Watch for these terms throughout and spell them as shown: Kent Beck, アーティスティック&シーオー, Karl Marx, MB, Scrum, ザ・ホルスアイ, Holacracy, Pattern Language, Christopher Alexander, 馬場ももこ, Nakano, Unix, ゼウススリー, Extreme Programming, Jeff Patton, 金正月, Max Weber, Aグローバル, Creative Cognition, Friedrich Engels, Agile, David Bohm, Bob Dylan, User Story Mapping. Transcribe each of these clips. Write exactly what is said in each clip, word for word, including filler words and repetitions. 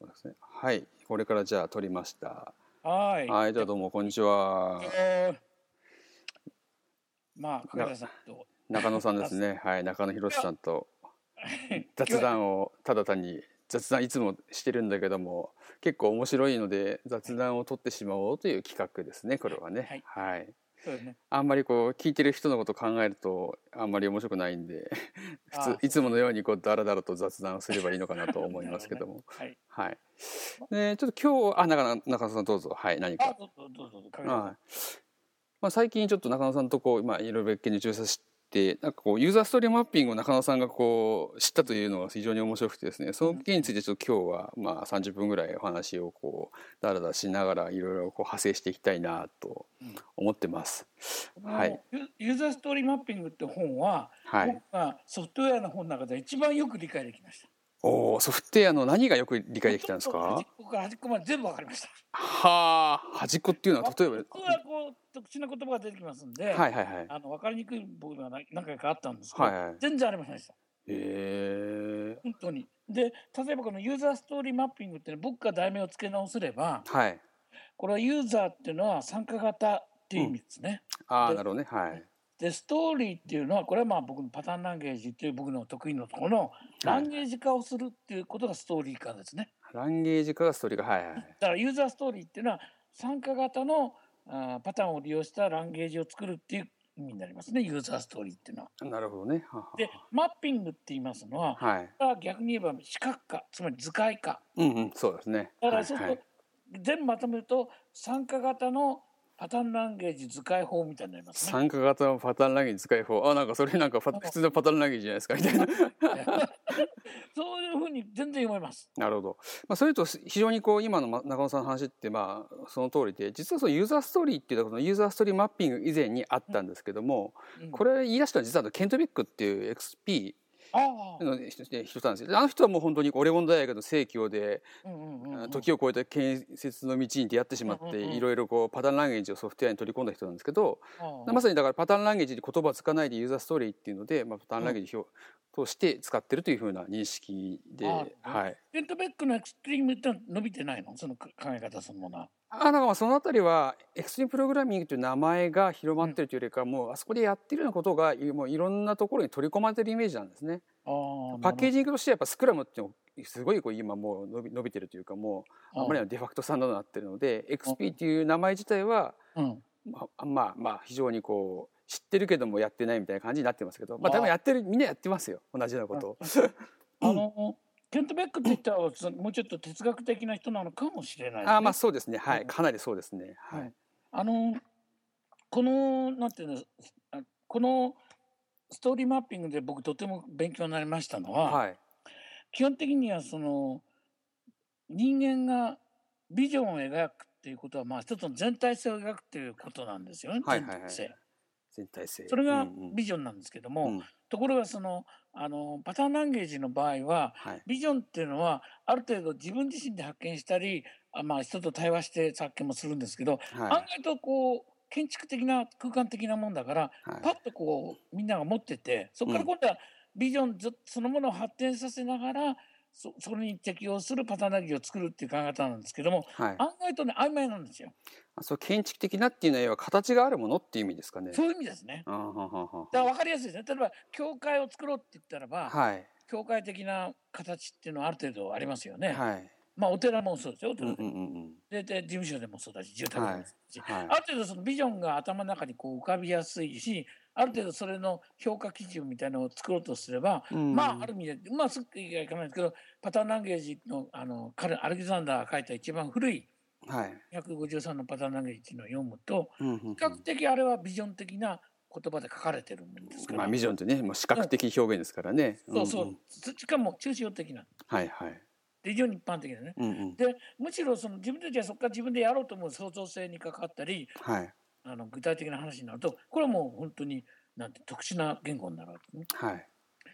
そうですね。はい、これからじゃあ撮りました。はい。はい、じゃあどうもこんにちは。えー、まあ中野さんと中野さんですね。はい、中野博さんと雑談をただ単に雑談いつもしてるんだけども結構面白いので雑談を撮ってしまおうという企画ですね。これはね。はい。はいそうですね、あんまりこう聞いてる人のことを考えるとあんまり面白くないんで普通いつものようにこうダラダラと雑談をすればいいのかなと思いますけどもど、ね、はい、はい、でちょっと今日あ 中, 中野さんどうぞはい何か最近ちょっと中野さんとこう、まあ、いろいろ別件に調査してなんかこうユーザーストーリーマッピングを中野さんがこう知ったというのが非常に面白くてですねその件についてちょっと今日は、まあ、さんじゅっぷんぐらいお話をこうダラダラしながらいろいろこう派生していきたいなと思ってます、うんはい、ユーザーストーリーマッピングって本は、はい、僕がソフトウェアの本の中で一番よく理解できました。おーソフトウェアの何がよく理解できたんですか。端っこから端っこまで全部わかりました。はあ端っこっていうのは例えば僕はこう特殊な言葉が出てきますんで、はいはいはい、あの分かりにくい部分が何回かあったんですけど、はいはい、全然ありませんでした。へえ本当に。で例えばこのユーザーストーリーマッピングって、ね、僕が題名を付け直せれば、はい、これはユーザーっていうのは参加型っていう意味ですね、うん、ああなるほどねはい。でストーリーっていうのはこれはまあ僕のパターンランゲージっていう僕の得意のところのランゲージ化をするっていうことがストーリー化ですね、はい、ランゲージ化がストーリー化はいはいだからユーザーストーリーっていうのは参加型のあパターンを利用したランゲージを作るっていう意味になりますねユーザーストーリーっていうのは。なるほどね。ははでマッピングって言いますのは、はい、逆に言えば視覚化つまり図解化、うんうん、そうですねだからそうすると全部まとめると参加型のパターンランゲージ図解法みたいになりますね。参加型のパターンランゲージ図解法あなんかそれなんか普通のパターンランゲージじゃないですかみたいなそういうふうに全然思います。なるほど、まあ、それと非常にこう今の中野さんの話ってまあその通りで実はそのユーザーストーリーっていうのはユーザーストーリーマッピング以前にあったんですけども、うん、これ言い出したのは実はケントビックっていう エックスピーあの人なんですよ。あの人はもう本当にオレゴン大学の生協で、うんうんうん、時を超えた建設の道に出会ってしまって、うんうん、いろいろこうパターンランゲージをソフトウェアに取り込んだ人なんですけど、うんうん、まさにだからパターンランゲージで言葉を使わないでユーザーストーリーっていうので、まあ、パターンランゲージを通して使ってるというふうな認識で、うんはい、ケントベックのエクストリームって伸びてないのその考え方そのものは。あなんかそのあたりはエクストリームプログラミングという名前が広まっているというよりかもうあそこでやっているようなことがもういろんなところに取り込まれているイメージなんですね。あパッケージングとしてやっぱスクラムっていうのすごいこう今もう伸 び, 伸びてるというかもうあまりのデファクトサンドになっているので エックスピー という名前自体は、うん、まあまあ、まあ、非常にこう知ってるけどもやってないみたいな感じになってますけど、まあ、多分やってるみんなやってますよ同じようなことをあのケントベックって言ったらもうちょっと哲学的な人なのかもしれない、ね、あまあそうですねはいかなりそうですね、はいはい、あのこのなんていうのこのストーリーマッピングで僕とても勉強になりましたのは、はい、基本的にはその人間がビジョンを描くっていうことはまあ一つの全体性を描くっていうことなんですよね、はいはいはい、全体性全体性それがビジョンなんですけども、うんうん、ところがそのあのパターンランゲージの場合は、はい、ビジョンっていうのはある程度自分自身で発見したり、まあ、人と対話して発見もするんですけど、はい、案外とこう建築的な空間的なもんだから、はい、パッとこうみんなが持っててそこから今度はビジョンそのものを発展させながら、うん、そ, それに適応するパターンランゲージを作るっていう考え方なんですけども、はい、案外とね曖昧なんですよ。あそう建築的なっていうのは要は形があるものっていう意味ですかね。そういう意味ですね。あはははだから分かりやすいですね。例えば教会を作ろうって言ったらば、はい、教会的な形っていうのはある程度ありますよね、はい、まあお寺もそうですよ、うんうんうん、でで事務所でもそうだし住宅でもそうだし、はいはい、ある程度そのビジョンが頭の中にこう浮かびやすいしある程度それの評価基準みたいなのを作ろうとすれば、うん、まあある意味でうまあすっきりはいかないんですけどパターンランゲージ の, あの彼アレキサンダーが書いた一番古いひゃくごじゅうさんのパターンランゲージっていうのを読むと、うんうんうん、比較的あれはビジョン的な言葉で書かれてるんですから、ねまあ、ビジョンってねもう視覚的表現ですからね、うん、そうそう、うんうん、しかも抽象的なはいはい非常に一般的だね、うんうん、でむしろその自分たちはそこから自分でやろうと思う創造性にかかったり、はいあの具体的な話になるとこれはもう本当になんて特殊な言語になるわけですね、はい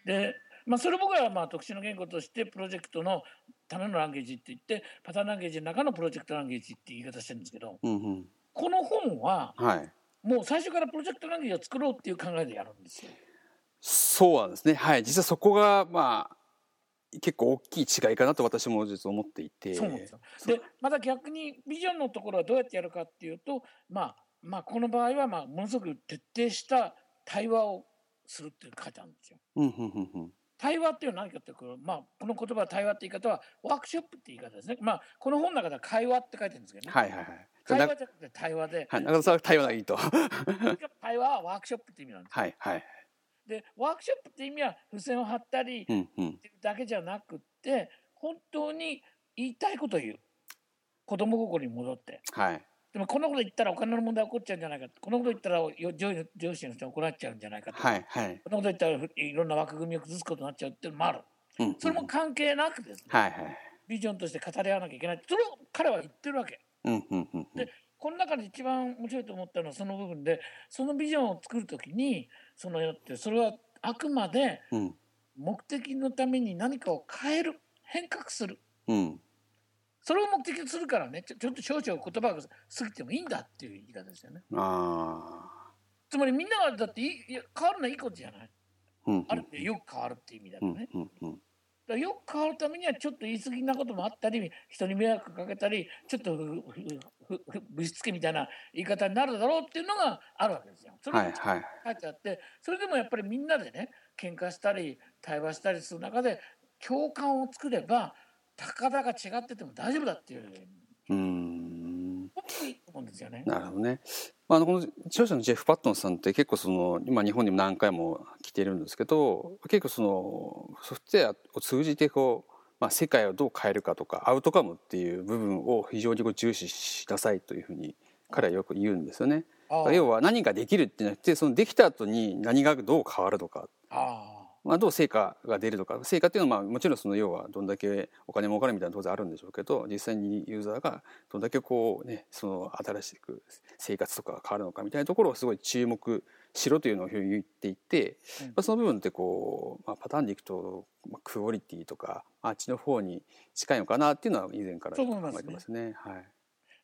でまあ、それ僕らはまあ特殊な言語としてプロジェクトのためのランゲージって言ってパターンランゲージの中のプロジェクトランゲージって言い方してるんですけど、うんうん、この本は、はい、もう最初からプロジェクトランゲージを作ろうっていう考えでやるんですよ。そうなんですね、はい、実はそこがまあ結構大きい違いかなと私も実は思っていて、そうなんですよ。でまた逆にビジョンのところはどうやってやるかっていうと、まあ、まあこの場合はまあものすごく徹底した対話をするって書いてあるんですよ、うんうんうんうん、対話っていうのは何かっていうと、まあ、この言葉対話って言い方はワークショップって言い方ですね、まあ、この本の中では会話って書いてるんですけどね、はいはいはい、会話じゃなくて対話で、はい、中田さんは対話がいいと対話はワークショップって意味なんですよ、はいはい、でワークショップって意味は付箋を貼ったりだけじゃなくって、うんうん、本当に言いたいことを言う、子供心に戻って、はい、でもこんなこと言ったらお金の問題起こっちゃうんじゃないか、こんなこと言ったら上司の人に怒られちゃうんじゃないかと、はいはい、こんなこと言ったらいろんな枠組みを崩すことになっちゃうっていうのもある、うんうん、それも関係なくですね、はいはい、ビジョンとして語り合わなきゃいけない、それを彼は言ってるわけ、うんうんうんうん、でこの中で一番面白いと思ったのはその部分で、そのビジョンを作るときに そ, のってそれはあくまで目的のために何かを変える、変革する、うん、それを目的とするからね、ち ょ, ちょっと少々言葉が過ぎてもいいんだっていう言い方ですよね。あ、つまりみんながだっていい変わるのはいいことじゃない、うんうん、あるってよく変わるっていう意味だよね、うんうんうん、よく変わるためにはちょっと言い過ぎなこともあったり、人に迷惑かけたり、ちょっとぶしつけみたいな言い方になるだろうっていうのがあるわけですよ。それが書いてあって、はいはい、それでもやっぱりみんなでね、喧嘩したり対話したりする中で共感を作れば、たかだか違ってても大丈夫だっていう、うーん、大きいと思うんですよね。なるほどね。まあ、あのこの著者のジェフ・パットンさんって結構その今日本にも何回も来ているんですけど、結構そのソフトウェアを通じてこう、まあ、世界をどう変えるかとかアウトカムっていう部分を非常にこう重視しなさいというふうに彼はよく言うんですよね。要は何ができるってなくて、そのできた後に何がどう変わるとか、あ、まあ、どう成果が出るとか、成果っていうのはまあもちろんその要はどんだけお金儲かるみたいな当然あるんでしょうけど、実際にユーザーがどんだけこうね、その新しく生活とかが変わるのかみたいなところをすごい注目しろというのを言っていて、うん、まあ、その部分ってこう、まあ、パターンでいくと、まあ、クオリティとかあっちの方に近いのかなっていうのは以前から考えてますね。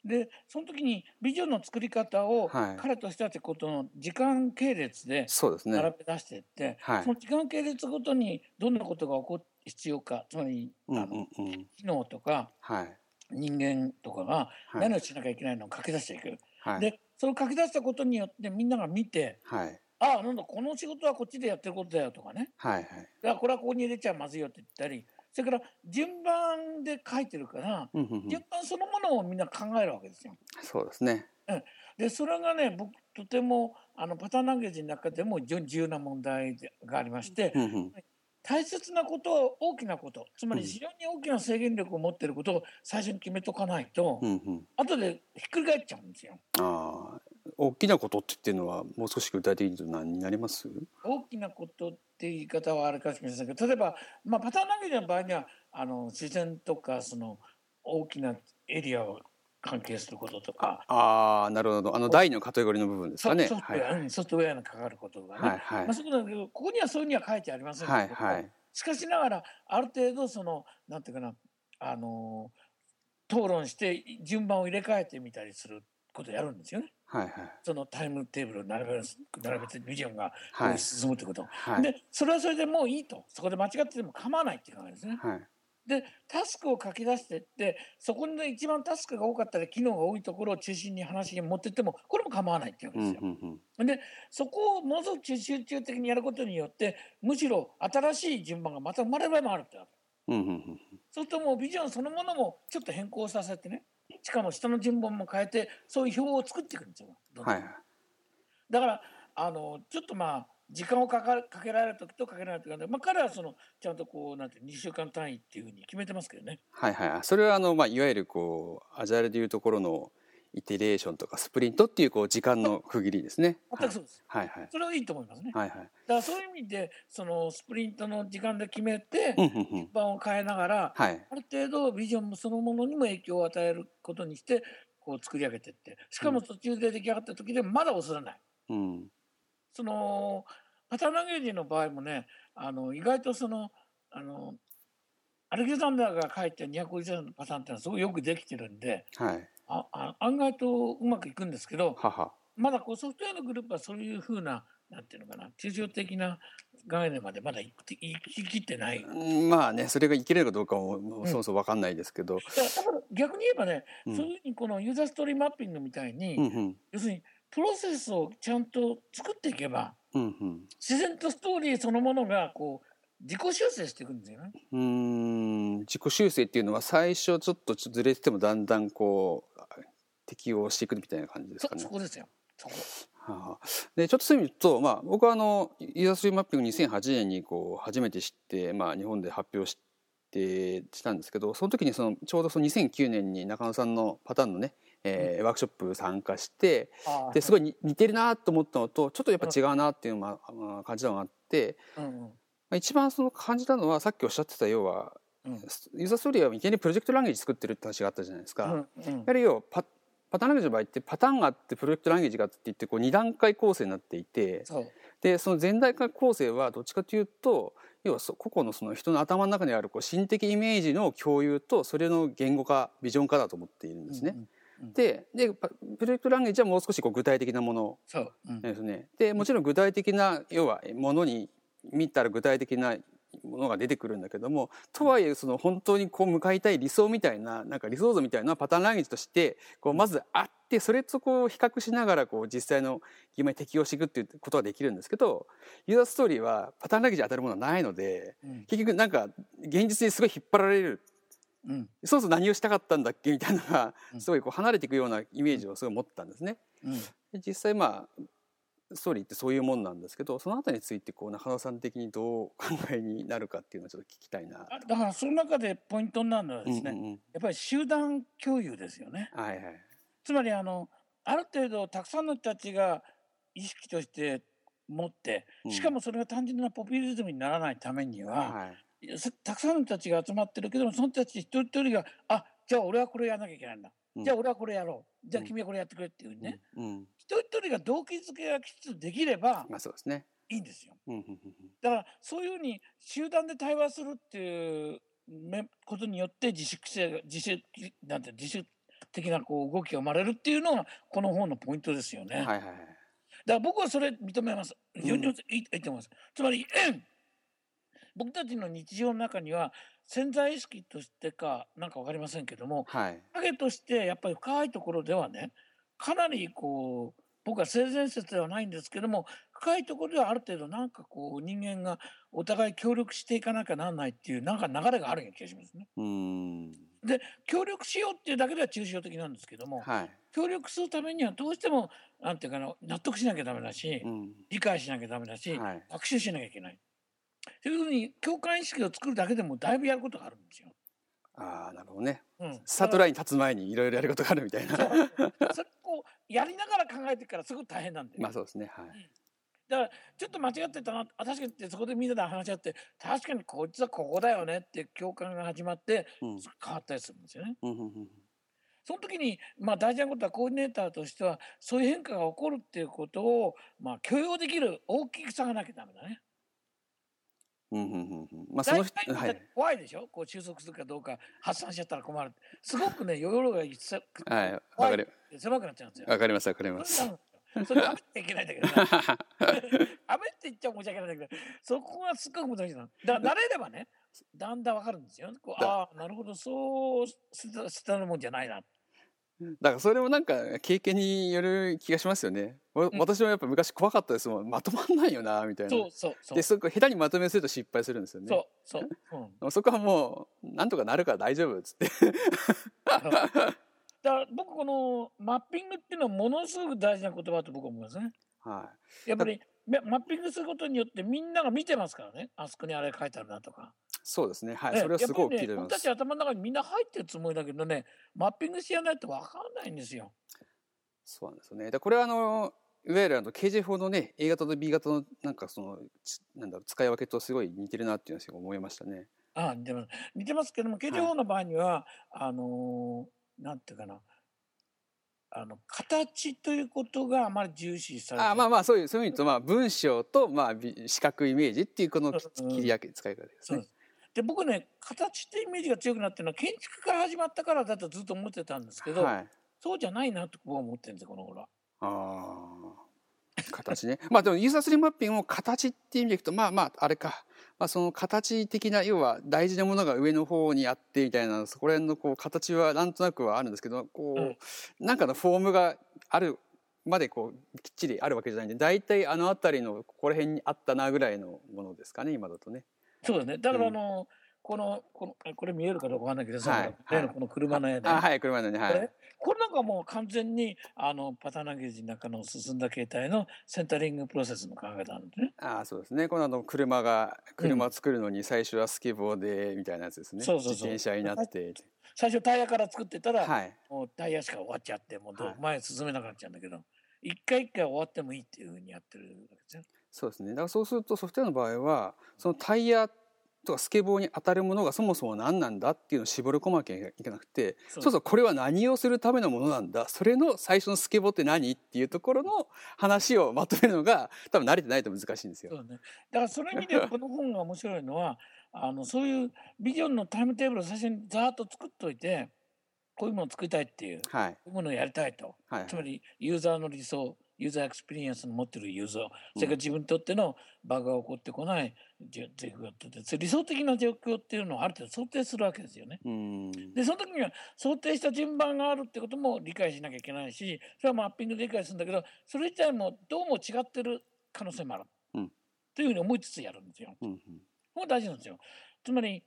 でその時にビジョンの作り方を彼としてはってことの時間系列で並べ出していって、はい、 そ, ね、はい、その時間系列ごとにどんなことが起こる必要か、つまり、うんうんうん、機能とか、はい、人間とかが何をしなきゃいけないのを書き出していく、はい、でそれを書き出したことによってみんなが見て、はい、ああなんだこの仕事はこっちでやってることだよとかね、はいはい、だからこれはここに入れちゃまずいよって言ったり、それから順番で書いてるから、うんうんうん、順番そのものをみんな考えるわけですよ。そうですね。うん、でそれがね、僕とてもあのパターンランゲージの中でも非常に重要な問題がありまして、うんうん、大切なこと、大きなこと、つまり非常に大きな制限力を持っていることを最初に決めとかないと、うんうん、後でひっくり返っちゃうんですよ。あ、大きなことって言ってるのはもう少し具体的に言うと何になります？大きなことって言い方はあれかもしれませんけど、例えば、まあ、パターンランゲージの場合にはあの自然とかその大きなエリアを関係することとか、ああなるほど、あの第二のカテゴリーの部分ですかね、ソフトウェア、はいはい、ソフトウェアにかかることがね、はいはい、まあ、そうなんだけど、ここにはそういうには書いてありませんけど、はいはい、しかしながらある程度そのなんていうかな、あの討論して順番を入れ替えてみたりすることをやるんですよね。はいはい、そのタイムテーブルを並べる、並べてビジョンが進むということ、はいはい、でそれはそれでもういいと、そこで間違ってても構わないっていう考えですね、はい、でタスクを書き出していって、そこの一番タスクが多かったり機能が多いところを中心に話に持っていってもこれも構わないっていうわけですよ、うんうんうん、でそこをものすごく集中的にやることによってむしろ新しい順番がまた生まれる場合もあるってわけ、うんうんうん、そうするともうビジョンそのものもちょっと変更させてね、しかも下の順番も変えてそういう表を作っていくんですよ、どんどん、はい、だからあのちょっとまあ時間をか か, かけられる時とかけられる時がある、まあ、彼はそのちゃんとこうなんてにしゅうかん単位っていうふうに決めてますけどね、はいはい、それはあの、まあ、いわゆるこうアジャイルでいうところのイテレーションとかスプリントってい う, こう時間の区切りですね、全くそうです、はいはいはい、それはいいと思いますね、はいはい、だからそういう意味でそのスプリントの時間で決めて順番を変えながら、はい、ある程度ビジョンそのものにも影響を与えることにしてこう作り上げていって、しかも途中で出来上がった時でもまだ恐れない、うん、そのパターンランゲージの場合もね、あの意外とそのあのアレキサンダーが書いてにひゃくごじゅうのパターンってのはすごいよくできてるんで、はい、ああ案外とうまくいくんですけど、ははまだこうソフトウェアのグループはそういう風ななんていうのかな、抽象的な概念までまだ行ききってない。まあね、それが生きれるかどうかもそもそも分かんないですけど、うん、だから逆に言えばね、うん、そういうふうにこのユーザーストーリーマッピングみたいに、うんうん、要するにプロセスをちゃんと作っていけば、うんうん、自然とストーリーそのものがこう自己修正していくんですよね。うーん、自己修正っていうのは最初ちょっとずれててもだんだんこう適応していくみたいな感じですかね。 そ, そこですよそこ、はあ、でちょっとそういう意味と、まあ、僕はあのユーザーストーリーマッピングにせんはちねんにこう初めて知って、まあ、日本で発表してしたんですけど、その時にそのちょうどそのにせんきゅうねんに中野さんのパターンのね、えーうん、ワークショップ参加して、ですごい似てるなと思ったのとちょっとやっぱ違うなっていうのを感じたのがあって、うんうん、一番その感じたのはさっきおっしゃってた、要はユーザーストーリーはいきなりプロジェクトランゲージ作ってるって話があったじゃないですか。やはり要は パ, パターンランゲージの場合ってパターンがあってプロジェクトランゲージがあって言ってこうに段階構成になっていて、でその前段階構成はどっちかというと、要は個々のその人の頭の中にあるこう心的イメージの共有とそれの言語化ビジョン化だと思っているんですね。で, でプロジェクトランゲージはもう少しこう具体的なものですね。でもちろん具体的な要はものに見たら具体的なものが出てくるんだけども、とはいえその本当にこう向かいたい理想みたいな、なんか理想像みたいなパターンランゲージとしてこうまずあって、それとこう比較しながらこう実際の現場に適応していくっていうことはできるんですけど、ユーザーストーリーはパターンランゲージに当たるものはないので、うん、結局なんか現実にすごい引っ張られる、うん、そうそう何をしたかったんだっけみたいなのがすごいこう離れていくようなイメージをすごい持ったんですね、うんうん、で実際まあストーリーってそういうもんなんですけど、そのあたりについてこう中野さん的にどう考えになるかっていうのをちょっと聞きたいな。だからその中でポイントになるのはですね、うんうんうん、やっぱり集団共有ですよね、はいはい、つまりあのある程度たくさんの人たちが意識として持って、しかもそれが単純なポピュリズムにならないためには、うん、たくさんの人たちが集まってるけども、その人たち一人一人があ、じゃあ俺はこれやらなきゃいけないんだ、じゃあ俺はこれやろう、じゃあ君はこれやってくれっていうね、うんうん、一人一人が動機づけがきつつできればいいんですよ、まあそうですね、だからそういうふうに集団で対話するっていうことによって自主性、自主なんて自主的なこう動きが生まれるっていうのがこの本のポイントですよね、はいはいはい、だから僕はそれ認めます、非常にいいと思います、うん、つまり僕たちの日常の中には潜在意識としてかなんか分かりませんけども、はい、影としてやっぱり深いところではね、かなりこう僕は性善説ではないんですけども、深いところではある程度なんかこう人間がお互い協力していかなきゃなんないっていうなんか流れがあるような気がしますね。うーん、で協力しようっていうだけでは抽象的なんですけども、はい、協力するためにはどうしてもなんていうかな、納得しなきゃダメだし、うん、理解しなきゃダメだし、はい、握手しなきゃいけない、そういうふうに共感意識を作るだけでもだいぶやることがあるんですよ。ああ、なるほどね、うん、スタートラインに立つ前にいろいろやることがあるみたいな。それこうやりながら考えてからすごく大変なんで、まあそうですね、はい、だからちょっと間違ってたな、確かにそこでみんなで話し合って確かにこいつはここだよねって共感が始まって、うん、変わったりするんですよね、うんうんうん、その時に、まあ、大事なことはコーディネーターとしてはそういう変化が起こるっていうことを、まあ、許容できる大きさがなきゃダメだね。うんうんうんうん、まあその人怖いでしょ、はい、こう収束するかどうか発散しちゃったら困る。すごくね、余裕が狭くなっちゃうんですよ。わかりますわかります。それ雨っていけないんだけど、雨って言っちゃ申し訳ないんだけど、そこがすっごく難しいな。だから慣れればね、だんだんわかるんですよ。こうああなるほど、そうしたもんじゃないな。だからそれもなんか経験による気がしますよね。私もやっぱ昔怖かったですもん、まとまんないよなみたいな。そうそうそう。でそこ下手にまとめすると失敗するんですよね。そうそう。うん、そこはもうなんとかなるから大丈夫っつって。だから僕このマッピングっていうのはものすごく大事な言葉だと僕は思いますね。はい。やっぱりマッピングすることによってみんなが見てますからね。あそこにあれ書いてあるなとか。そうですね、はい、それはすごい大きいと思います。やっぱりね、僕たち頭の中にみんな入ってるつもりだけどね、マッピングしやないと分かんないんですよ。そうなんですよね。だこれはあのいわゆるあの ケージェー 法のね A 型と B 型のなんかそのなんだろう使い分けとすごい似てるなっていうのを思いましたね。ああ、似てます。似てますけども ケージェー 法の場合には、はい、あのなんていうかな、あの形ということがあまり重視されて、あ、まあまあそういうそういう意味と、まあ文章とまあ視覚イメージっていうこの切り分け、うん、使い方ですね。そうです。で僕ね、形ってイメージが強くなってるのは建築から始まったからだとずっと思ってたんですけど、はい、そうじゃないなと僕は思ってるんですよこの頃は。あ形ね。まあでもユーザーストリームマッピングを形っていう意味でいくと、まあまああれか、まあ、その形的な、要は大事なものが上の方にあってみたいな、そこら辺のこう形はなんとなくはあるんですけど、こう、うん、なんかのフォームがあるまでこうきっちりあるわけじゃないんで、だいたいあの辺りのここら辺にあったなぐらいのものですかね、今だとね。そうだね。だからあの、うん、この、この、これ見えるかどうかわかんないけどさ、はいはい、この車の絵ね。はい、車の絵ね、はい。これなんかもう完全にあのパターンランゲージの中の進んだ形態のセンタリングプロセスの考え方なんでね。ああ、そうですね。このあの車が、車を作るのに最初はスケボーでみたいなやつですね。うん、自転車になって。そうそうそう、最初タイヤから作ってたら、はい、もうタイヤしか終わっちゃって、もう前進めなくなっちゃうんだけど、はい、一回一回終わってもいいっていうふうにやってるわけですね。そうですね。だからそうするとソフトウェアの場合は、そのタイヤとかスケボーに当たるものがそもそも何なんだっていうのを絞り込まなきゃいけなくて、そうそう、これは何をするためのものなんだ、それの最初のスケボーって何っていうところの話をまとめるのが多分慣れてないと難しいんですよ。そうね、だからその意味でこの本が面白いのはあのそういうビジョンのタイムテーブルを最初にざーっと作っといて、こういうものを作りたいっていう、はい、こういうものをやりたいと、はい、つまりユーザーの理想、ユーザーエクスペリエンスの持ってるユーザー、それから自分にとってのバグが起こってこない理想的な状況っていうのをある程度想定するわけですよね。うんでその時には想定した順番があるってことも理解しなきゃいけないし、それはマッピングで理解するんだけど、それ自体もどうも違ってる可能性もある、うん、というふうに思いつつやるんですよ。うんうん、これ大事なんですよ。つまり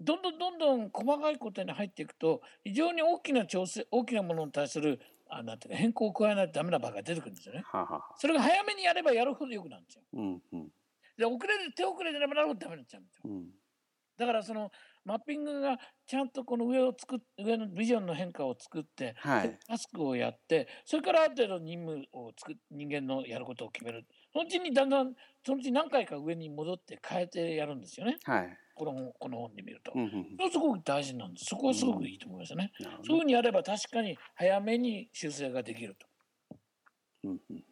どんどんどんどん細かいことに入っていくと、非常に大きな調整、大きなものに対するあなんていうか変更を加えないとダメな場合が出てくるんですよね。はははそれが早めにやればやるほど良くなるんですよ。うんうん、で遅れる手遅れでなくなるほどダメになっちゃうんですよ。うん、だからそのマッピングがちゃんとこの上を作っ上のビジョンの変化を作って、はい、タスクをやって、それからある程度任務をつく人間のやることを決める。そのうちにだんだんそのうち何回か上に戻って変えてやるんですよね。はい、この本、この本で見ると、うんうんうん、すごく大事なんです。そこはすごくいいと思いますね。うん、そういうふうにやれば確かに早めに修正ができると。うんうん、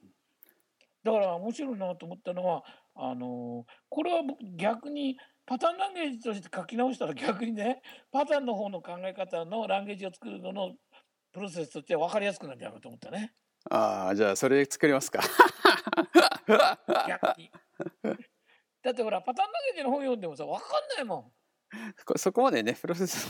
だから面白いなと思ったのはあのこれは僕逆にパターンランゲージとして書き直したら、逆にねパターンの方の考え方のランゲージを作るののプロセスとしては分かりやすくなるんじゃないかと思ったね。ああ、じゃあそれ作りますか。逆にだってほらパターンランゲージの本読んでもさ分かんないもん。そこまでねプロセス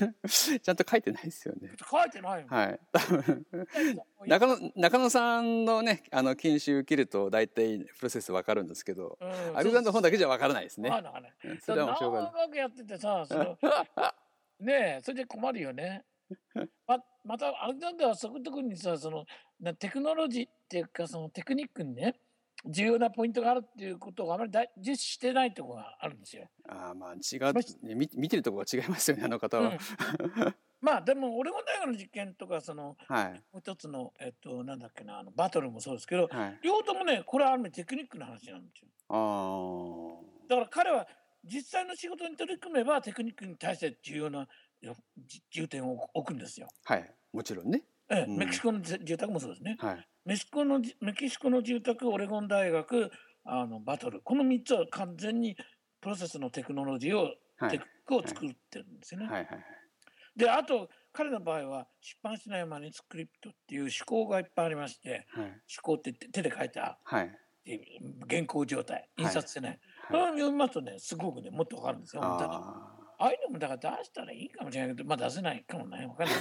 ちゃんと書いてないですよね。書いてないよ、はい、中野、中野さんのねあの研修受けると大体プロセス分かるんですけど、うん、アルガンの本だけじゃ分からないですね。そうそうそう、だから長くやっててさそのねえそれで困るよね。ま, またアルガンではそこのところにさそのテクノロジーっていうかそのテクニックにね重要なポイントがあるっていうことをあまり実施してないところがあるんですよ。あ、まあ違う、見てるところが違いますよね、あの方は。うん、まあでもオレゴン大学の実験とかその、はい、もう一つの、えっと、なんだっけなあのバトルもそうですけど、はい、両方ともねこれはある意味テクニックの話なんですよ。あ、だから彼は実際の仕事に取り組めばテクニックに対して重要な重点を置くんですよ。はい、もちろんね。ええ、うん、メキシコの住宅もそうですね。はい、メキシコの、メキシコの住宅、オレゴン大学、あのバトル、このみっつは完全にプロセスのテクノロジーを、はい、テクを作ってるんですよね。はいはいはい、であと彼の場合は出版しないマニスクリプトっていう思考がいっぱいありまして、はい、思考って手で書いた、はい、原稿状態、印刷してない、はいはい、それを読みますとねすごくねもっと分かるんですよ。本当にああいうのもだから出したらいいかもしれないけど、まあ出せないかもね、わかんない。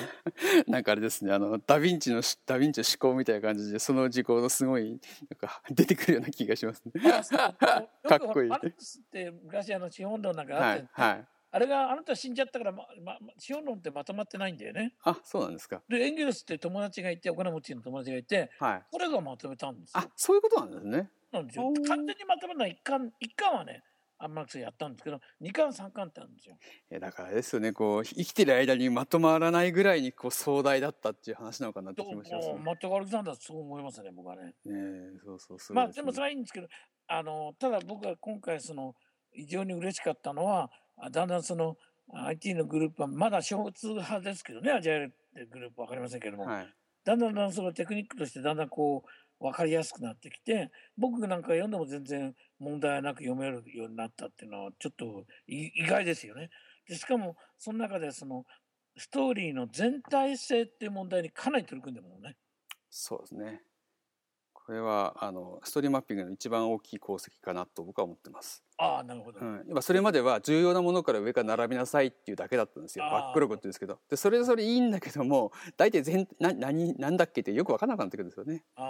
なんかあれですね、あのダヴィンチのダヴィンチの思考みたいな感じでその事項のすごいなんか出てくるような気がしますね。かっこいい。マルクスって昔あの資本論なんかあって、はいはい、あれがあなた死んじゃったから、まま、資本論ってまとまってないんだよね。あ、そうなんですか。でエンゲルスって友達がいて、お金持ちの友達がいて、はい、これがまとめたんですよ。あ、そういうことなんですね。なんですよ。完全にまとめない一巻一巻はね。アンマークスやったんですけどにかんさんかんってあるんですよ。いやだからですよね、こう生きてる間にまとまらないぐらいにこう壮大だったっていう話なのかなって気もしますね。全くアレクサンダーそう思いますね、僕はね。ねえ、そうそうそう。まあでもそれはいいんですけど、あのただ僕は今回その非常に嬉しかったのはだんだんその アイティー のグループはまだ少数派ですけどね、アジャイルってグループ分かりませんけども、はい、だんだんだんそのテクニックとしてだんだんこう分かりやすくなってきて、僕なんか読んでも全然問題なく読めるようになったっていうのはちょっと意外ですよね。でしかもその中でそのストーリーの全体性っていう問題にかなり取り組んでるもんね。そうですね。これはあのストーリーマッピングの一番大きい功績かなと僕は思ってます。ああ、なるほど、うん、今それまでは重要なものから上から並びなさいっていうだけだったんですよ。バックログって言うんですけど、でそれでそれいいんだけども大体全な何なんだっけってよく分からなくなってくるんですよね。ああ、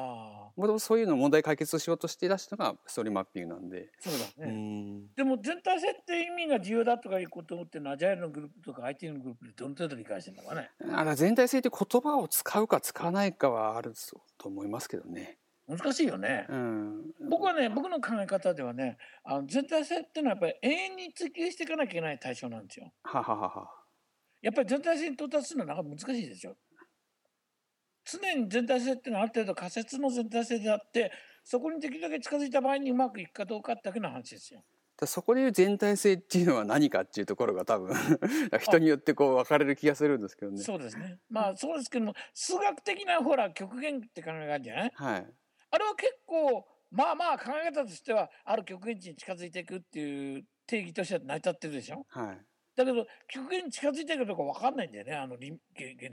もともとそういうのを問題解決しようとして出したのがストーリーマッピングなんで。そうだね。うん、でも全体性って意味が重要だとかいうことを思ってるのはアジャイルのグループとか アイティー のグループでどの程度理解してるのかね。あら、全体性って言葉を使うか使わないかはあると思いますけどね。難しいよね、うん、僕はね、僕の考え方ではね、あの全体性っていうのはやっぱり永遠に追求していかなきゃいけない対象なんですよ。はははは。やっぱり全体性に到達するのはなかなか難しいでしょ。常に全体性っていうのはある程度仮説の全体性であって、そこにできるだけ近づいた場合にうまくいくかどうかだけの話ですよ。そこでいう全体性っていうのは何かっていうところが多分人によってこう分かれる気がするんですけどね。そうですね。まあそうですけども、数学的なほら極限って考えがあるんじゃない、はい、あれは結構まあまあ考え方としてはある極限値に近づいていくっていう定義としては成り立ってるでしょ、はい、だけど極限に近づいていくとか分かんないんだよね、あの限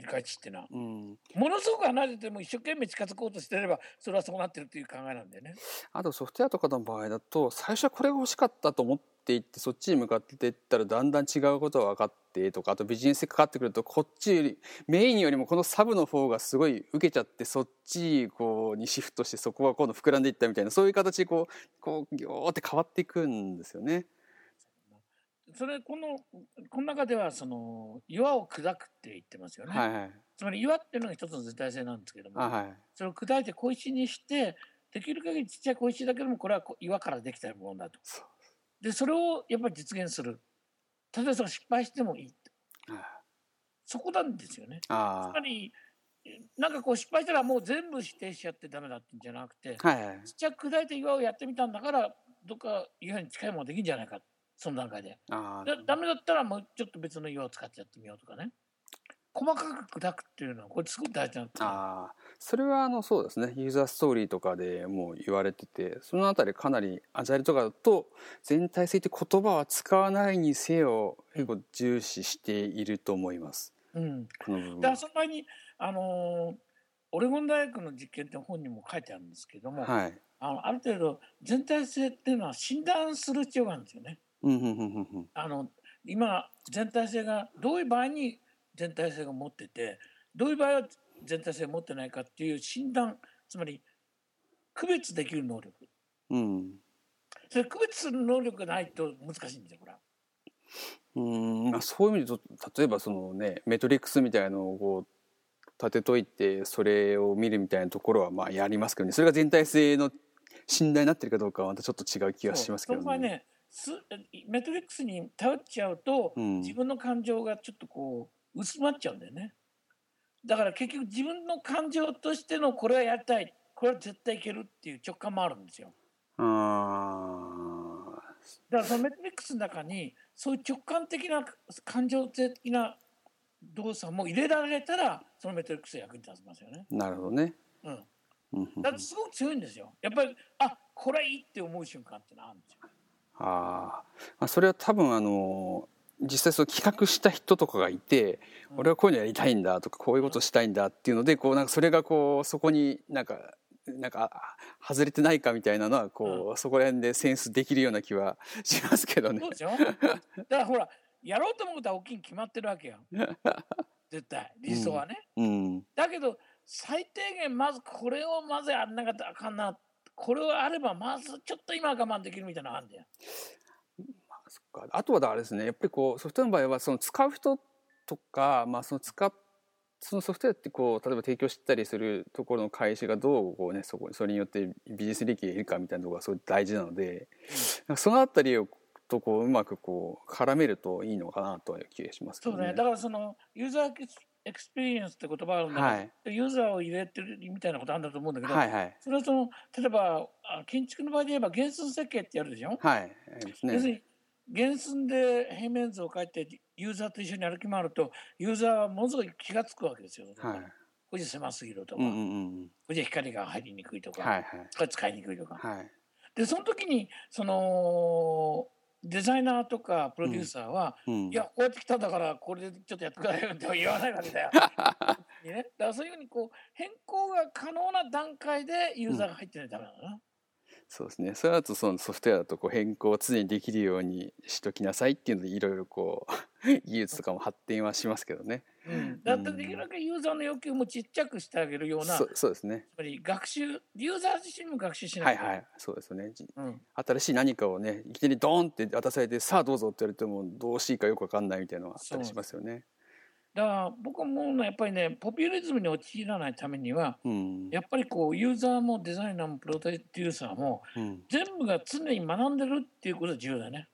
界値っていうのは、うん、ものすごく離れてても一生懸命近づこうとしてればそれはそうなってるっていう考えなんだよね。あとソフトウェアとかの場合だと、最初はこれが欲しかったと思っていってそっちに向かっていったらだんだん違うことが分かってとか、あとビジネスにかかってくるとこっちよりメインよりもこのサブの方がすごい受けちゃって、そっちこうにシフトしてそこは今度膨らんでいったみたいな、そういう形でこうこうギョーって変わっていくんですよね。それこのこの中ではその岩を砕くって言ってますよね、はいはい、つまり岩っていうのが一つの絶対性なんですけども、はい、それを砕いて小石にして、できる限りちっちゃい小石だけどもこれは岩からできたものだと。でそれをやっぱり実現する、例えばそれ失敗してもいい、そこなんですよね。あ、つまりなんかこう失敗したらもう全部否定しちゃってダメだってんじゃなくて、はいはい、ちっちゃく砕いて岩をやってみたんだからどっか岩に近いものできるんじゃないか、その段階で。あ、ダメだったらもうちょっと別の岩を使ってやってみようとかね、細かく砕くっていうのはこれすごく大事なんです。あ、それはあのそうですね、ユーザーストーリーとかでもう言われてて、そのあたりかなりアジャイルとかだと全体性って言葉は使わないにせよ結構重視していると思います、うん、この部分。だからその前にあのオレゴン大学の実験って本にも書いてあるんですけども、はい、あのある程度全体性っていうのは診断する必要があるんですよね。あの今全体性がどういう場合に全体性が持ってて、どういう場合は全体性持ってないかっていう診断、つまり区別できる能力、うん、それ区別する能力がないと難しいんですよこれ。うん、あ、そういう意味で例えばその、ね、メトリックスみたいなのをこう立てといてそれを見るみたいなところはまあやりますけどね、それが全体性の診断になってるかどうかはまたちょっと違う気がしますけどね。メトリックスに頼っちゃうと、うん、自分の感情がちょっとこう薄まっちゃうんだよね。だから結局自分の感情としてのこれはやりたい、これは絶対いけるっていう直感もあるんですよ。あ、だからそのメトリックスの中にそういう直感的な感情的な動作も入れられたらそのメトリックスが役に立ちますよね。なるほどね、うん、だってすごく強いんですよやっぱり。あ、これいいって思う瞬間ってのあるんですよ。ああ、それは多分あのー実際その企画した人とかがいて、俺はこういうのやりたいんだとかこういうことしたいんだっていうので、こうなんかそれがこうそこになんかなんか外れてないかみたいなのはこうそこら辺でセンスできるような気はしますけどね、うん、そうでしょ。だからほらやろうと思うことは大きいに決まってるわけよ絶対理想はね、うんうん、だけど最低限まずこれをまずやんなかったらあかんな、これはあればまずちょっと今我慢できるみたいなのあるんだよ。そっか。あとはあれですね、やっぱりこうソフトウェアの場合はその使う人とか、まあ、その使っそのソフトウェアってこう例えば提供したりするところの会社がどうこう、ね、そ, こそれによってビジネス利益がいるかみたいなところがすごい大事なので、うん、そのあたりをとこ う, うまくこう絡めるといいのかなという気がしますけどね。そうね、だからそのユーザーエクスペリエンスって言葉あるんだけど、はい、ユーザーを入れてるみたいなことあるんだと思うんだけど、はいはい、それはその例えば建築の場合で言えば原寸設計ってやるでしょ、はいですね、要するに原寸で平面図を描いてユーザーと一緒に歩き回るとユーザーはものすごい気がつくわけですよ、はい、これじゃ狭すぎるとか、うんうん、これじゃ光が入りにくいとか、はいはい、これ使いにくいとか、はい、でその時にそのデザイナーとかプロデューサーは、うんうん、いやこうやってきたんだからこれでちょっとやってくださいよって言わないわけだよ、ね、だからそういうふうにこう変更が可能な段階でユーザーが入ってないとダメだな、うん、そうですね。それだとそのソフトウェアだとこう変更を常にできるようにしときなさいっていうのでいろいろこう技術とかも発展はしますけどね、うん、だってできるだけユーザーの要求もちっちゃくしてあげるような、そう、そうですね、やっぱり学習、ユーザー自身も学習しないと、はいはい、そうですね、うん、新しい何かをねいきなりドーンって渡されてさあどうぞって言われてもどうしていいかよく分かんないみたいなのがあったりしますよね。だから僕はもうやっぱりねポピュリズムに陥らないためには、うん、やっぱりこうユーザーもデザイナーもプロデューサーも、うん、全部が常に学んでるっていうことが重要だね、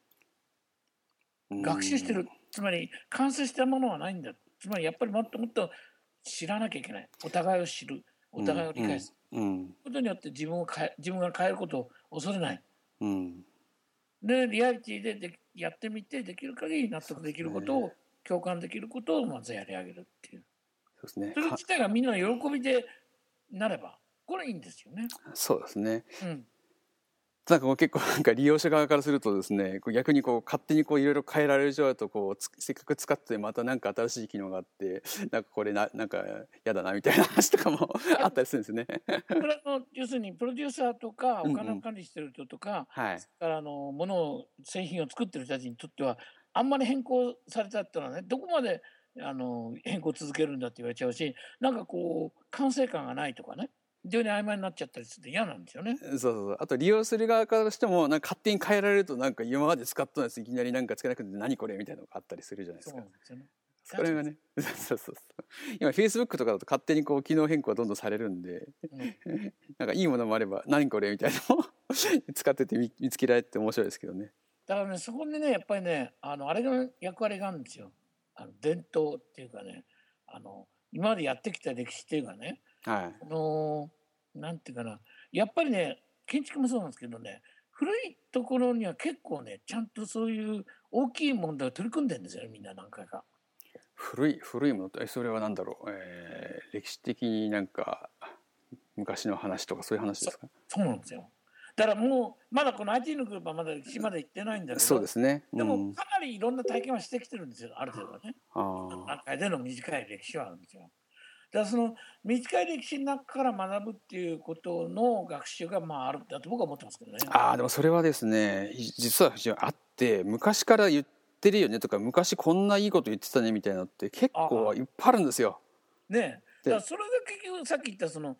うん、学習してる、つまり完成したものはないんだ、つまりやっぱりもっともっと知らなきゃいけない、お互いを知る、お互いを理解する、うんうん、ことによって自分を変え、自分が変えることを恐れない、うん、でリアリティででやってみてできる限り納得できることを共感できることをまずやり上げるっていう。そうですね。それ自体がみんなの喜びでなればこれいいんですよね。そうですね。うん。なんかもう結構なんか利用者側からするとですね、逆にこう勝手にこういろいろ変えられる状態だとこうせっかく使ってまたなんか新しい機能があってなんかこれ な, なんかやだなみたいな話とかもあったりするんですね。これあの要するにプロデューサーとかお金を管理してる人とか、うんうん、はい、それからあの物を製品を作ってる人たちにとっては。あんまり変更されたってのはね、どこまであの変更続けるんだって言われちゃうし、なんかこう完成感がないとかね、非常に曖昧になっちゃったりすると嫌なんですよね。そうそうそう。あと利用する側からしてもなんか勝手に変えられると、なんか今まで使ったやついきなりなんかつけなくて何これみたいなのがあったりするじゃないですか。そうなんですよね。それがね、そうそうそう。今 Facebook とかだと勝手にこう機能変更がどんどんされるんで、うん、なんかいいものもあれば何これみたいなのを使ってて見つけられて面白いですけどね。だからね、そこでねやっぱりね あの、あれの役割があるんですよ。あの伝統っていうかね、あの今までやってきた歴史っていうかね、はい、あのなんていうかな、やっぱりね建築もそうなんですけどね、古いところには結構ねちゃんとそういう大きい問題を取り組んでるんですよね、みんな何回か。古い古いものってそれは何だろう、えー、歴史的になんか昔の話とかそういう話ですか。そ、そうなんですよ。だからもうまだこの アイティー のグループはまだ歴史まで行ってないんだけど、そうですね、うん、でもかなりいろんな体験はしてきてるんですよ、ある程度はね。あ、何回での短い歴史はあるんですよ。だからその短い歴史の中から学ぶっていうことの学習がまああるだと僕は思ってますけどね。ああ、でもそれはですね、実はあって、昔から言ってるよねとか、昔こんないいこと言ってたねみたいなのって結構いっぱいあるんですよ。ねえ、だからそれが結局さっき言ったその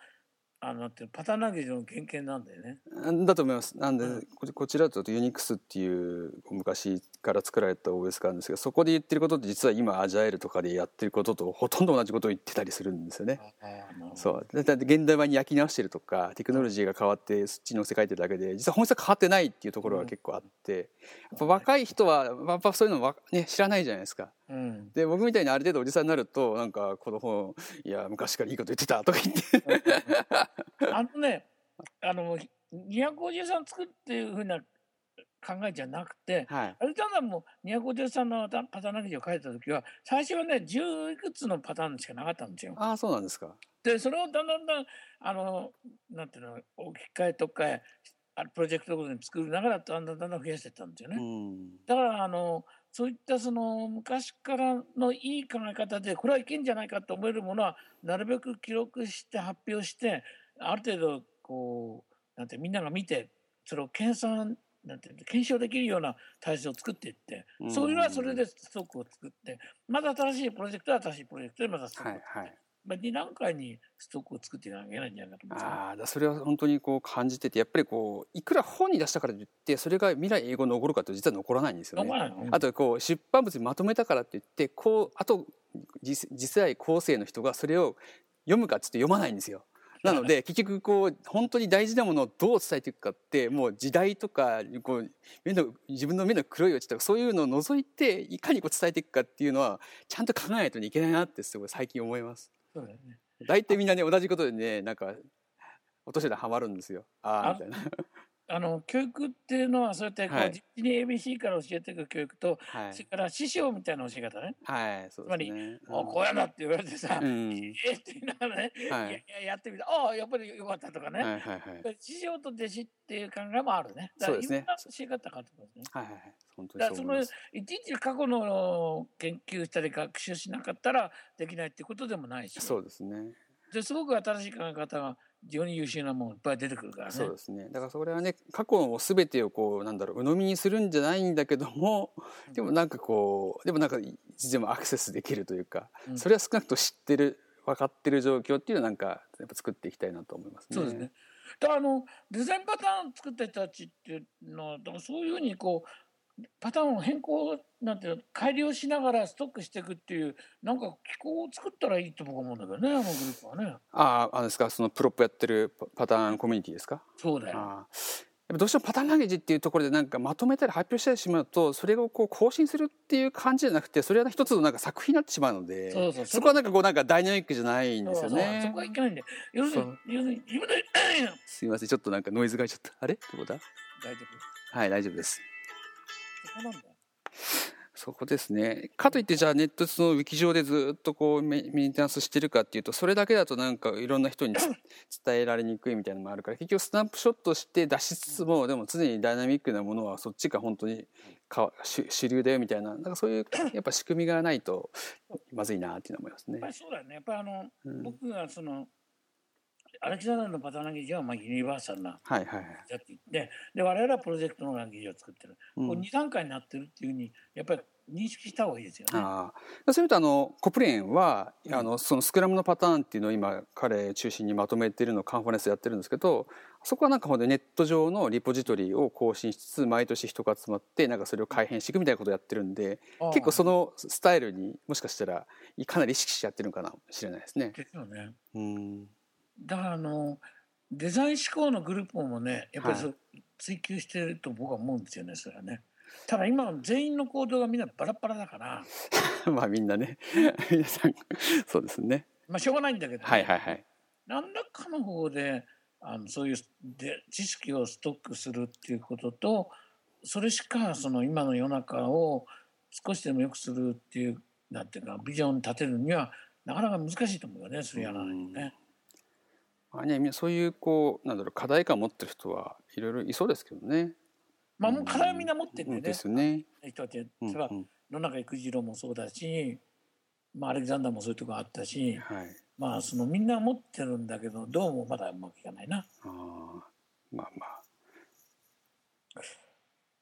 あのってパターンランゲージの原型なんだよね。だと思います。なんで、うん、こちらだと Unix っていう昔から作られた オーエス があるんですが、そこで言ってることって実は今 Agile とかでやってることとほとんど同じことを言ってたりするんですよね。そうだって現代版に焼き直してるとかテクノロジーが変わってそっちの世界ってだけで実は本質は変わってないっていうところが結構あって、うん、やっぱ若い人はやっぱそういうのは、ね、知らないじゃないですか。うん、で僕みたいにある程度おじさんになるとなんかこの本いや昔からいいこと言ってたとか言ってあのねあのにひゃくごじゅうさん作っていう風な考えじゃなくて、はい、あれただもうにひゃくごじゅうさんのパターンランゲージを書いた時は最初はねじゅういくつのパターンしかなかったんですよ。ああ、そうなんですか。でそれをだんだんだんあのなんていうの置き換えとかプロジェクトごとに作る中だとだんだんだんだん増やしてったんですよね。うん、だからあのそういったその昔からのいい考え方でこれはいけんじゃないかと思えるものはなるべく記録して発表してある程度こうなんてみんなが見てそれを検算なんて検証できるような体制を作っていってそれはそれでストックを作ってまた新しいプロジェクトは新しいプロジェクトでまたストックを作って、はいはい、まあ、に段階にストックを作っていかなきゃいけないんじゃないかと思いますね。あ、だそれは本当にこう感じててやっぱりこういくら本に出したからといってそれが未来英語に残るかと実は残らないんですよね。あとこう出版物にまとめたからといってこうあと 実, 実際後世の人がそれを読むかちょっと読まないんですよ。なので結局こう本当に大事なものをどう伝えていくかってもう時代とかこう目の自分の目の黒い落ちとかそういうのを除いていかにこう伝えていくかっていうのはちゃんと考えないといけないなってすごい最近思います。そうだね、大体みんなね同じことでねなんか落とし穴はまるんですよ。ああみたいなあの教育っていうのはそうやってこう、はい、実に エービーシー から教えていく教育と、はい、それから師匠みたいな教え方ね、はい、そうですね、つまり、うん、もうこうやなって言われてさ、うん、えー、って言いながらね、はい、いやいややってみた、ああやっぱりよかったとかね、はいはいはい、師匠と弟子っていう考えもあるね。だからいろんな教え方があると思うんですね。はいはいはい、本当にそう思います。だからそのいちいち過去の研究したり学習しなかったらできないっていうことでもないし、そうですね。ですごく新しい考え方が非常に優秀なものいっぱい出てくるからね。そうですね。だからそれはね、過去を全てをこうなんだろう鵜呑みにするんじゃないんだけども、でもなんかこうでもなんかいつでもアクセスできるというか、うん、それは少なくとも知ってる分かってる状況っていうのはなんかやっぱ作っていきたいなと思いますね。そうですね。だからあのデザインパターン作った人たちっていうのはそういうふうにこうパターンを変更なんていうの改良しながらストックしていくっていうなんか機構を作ったらいいと僕は思うんだけどね、あのグループはね。ああ、あれですか、そのプロップやってるパターンコミュニティですか。そうだよ。ああ、どうしてもパターンランゲージっていうところでなんかまとめたり発表したりしまうとそれをこう更新するっていう感じじゃなくてそれは一つのなんか作品になってしまうので、そうそう、そこはなんかこうなんかダイナミックじゃないんですよね。そうそう、そこはいけないんで、要するに要するにすいません、ちょっとなんかノイズが入っちゃった。あれどうだ、大丈夫。はい、大丈夫です。そこなんだ、そこですね。かといってじゃあネットのウィキ上でずっとこうメンテナンスしてるかっていうとそれだけだとなんかいろんな人に伝えられにくいみたいなのもあるから、結局スナップショットして出しつつもでも常にダイナミックなものはそっちが本当にか主流だよみたい な, なんかそういうやっぱ仕組みがないとまずいなっていうのは思いますね。やっぱりそうだね。やっぱあの、うん、僕がそのアレキサンダーのパターンランゲージはまあユニバーサルなやつ、はいはいはい、で, で我々はプロジェクトのランゲージを作ってる、うん、こうに段階になってるっていうふうにやっぱり認識した方がいいですよね。あ、そういうとあのコプレーンは、うん、あのそのスクラムのパターンっていうのを今彼中心にまとめているのをカンファレンスやってるんですけど、そこはなんかネット上のリポジトリを更新しつつ毎年人が集まってなんかそれを改変していくみたいなことをやってるんで、結構そのスタイルにもしかしたらかなり意識してやってるのかもしれないですね。ですよね。うん、だからあのデザイン思考のグループもねやっぱり、はい、追求してると僕は思うんですよね、それはね。ただ今の全員の行動がみんなバラバラだからまあみんなね皆さんそうですね、まあしょうがないんだけど、ね、はいはいはい、何らかの方であのそういうで知識をストックするっていうことと、それしかその今の世の中を少しでも良くするっていうなんていうかビジョン立てるにはなかなか難しいと思うよね、それやらないとね。まあね、そういうこうなんだろう課題感を持ってる人はいろいろいそうですけどね。まあもう課題はみんな持ってるんでね。ですね。人は例えば野中育次郎もそうだし、まあアレキサンダーもそういうところあったし、はい、まあそのみんな持ってるんだけどどうもまだうまくいかないな。あ、まあまあ。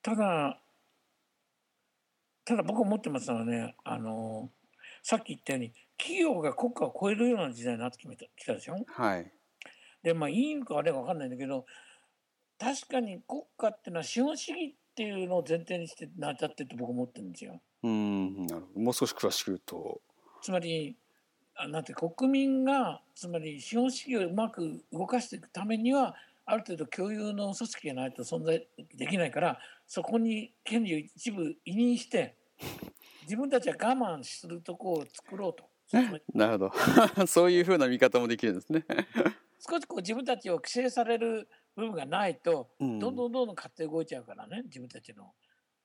ただただ僕思ってますのはね、あのさっき言ったように企業が国家を超えるような時代になってきたでしょ。はい。でまあ、いいのかあれは分かんないんだけど、確かに国家っていうのは資本主義っていうのを前提にして成り立ってると僕思ってるんですよ。うん、なるほど。もう少し詳しく言うと、つまりなんて国民がつまり資本主義をうまく動かしていくためにはある程度共有の組織がないと存在できないから、そこに権利を一部委任して自分たちは我慢するとこを作ろうとなるほどそういうふうな見方もできるんですね少しこう自分たちを規制される部分がないとどんどんどんどん勝手に動いちゃうからね、自分たちの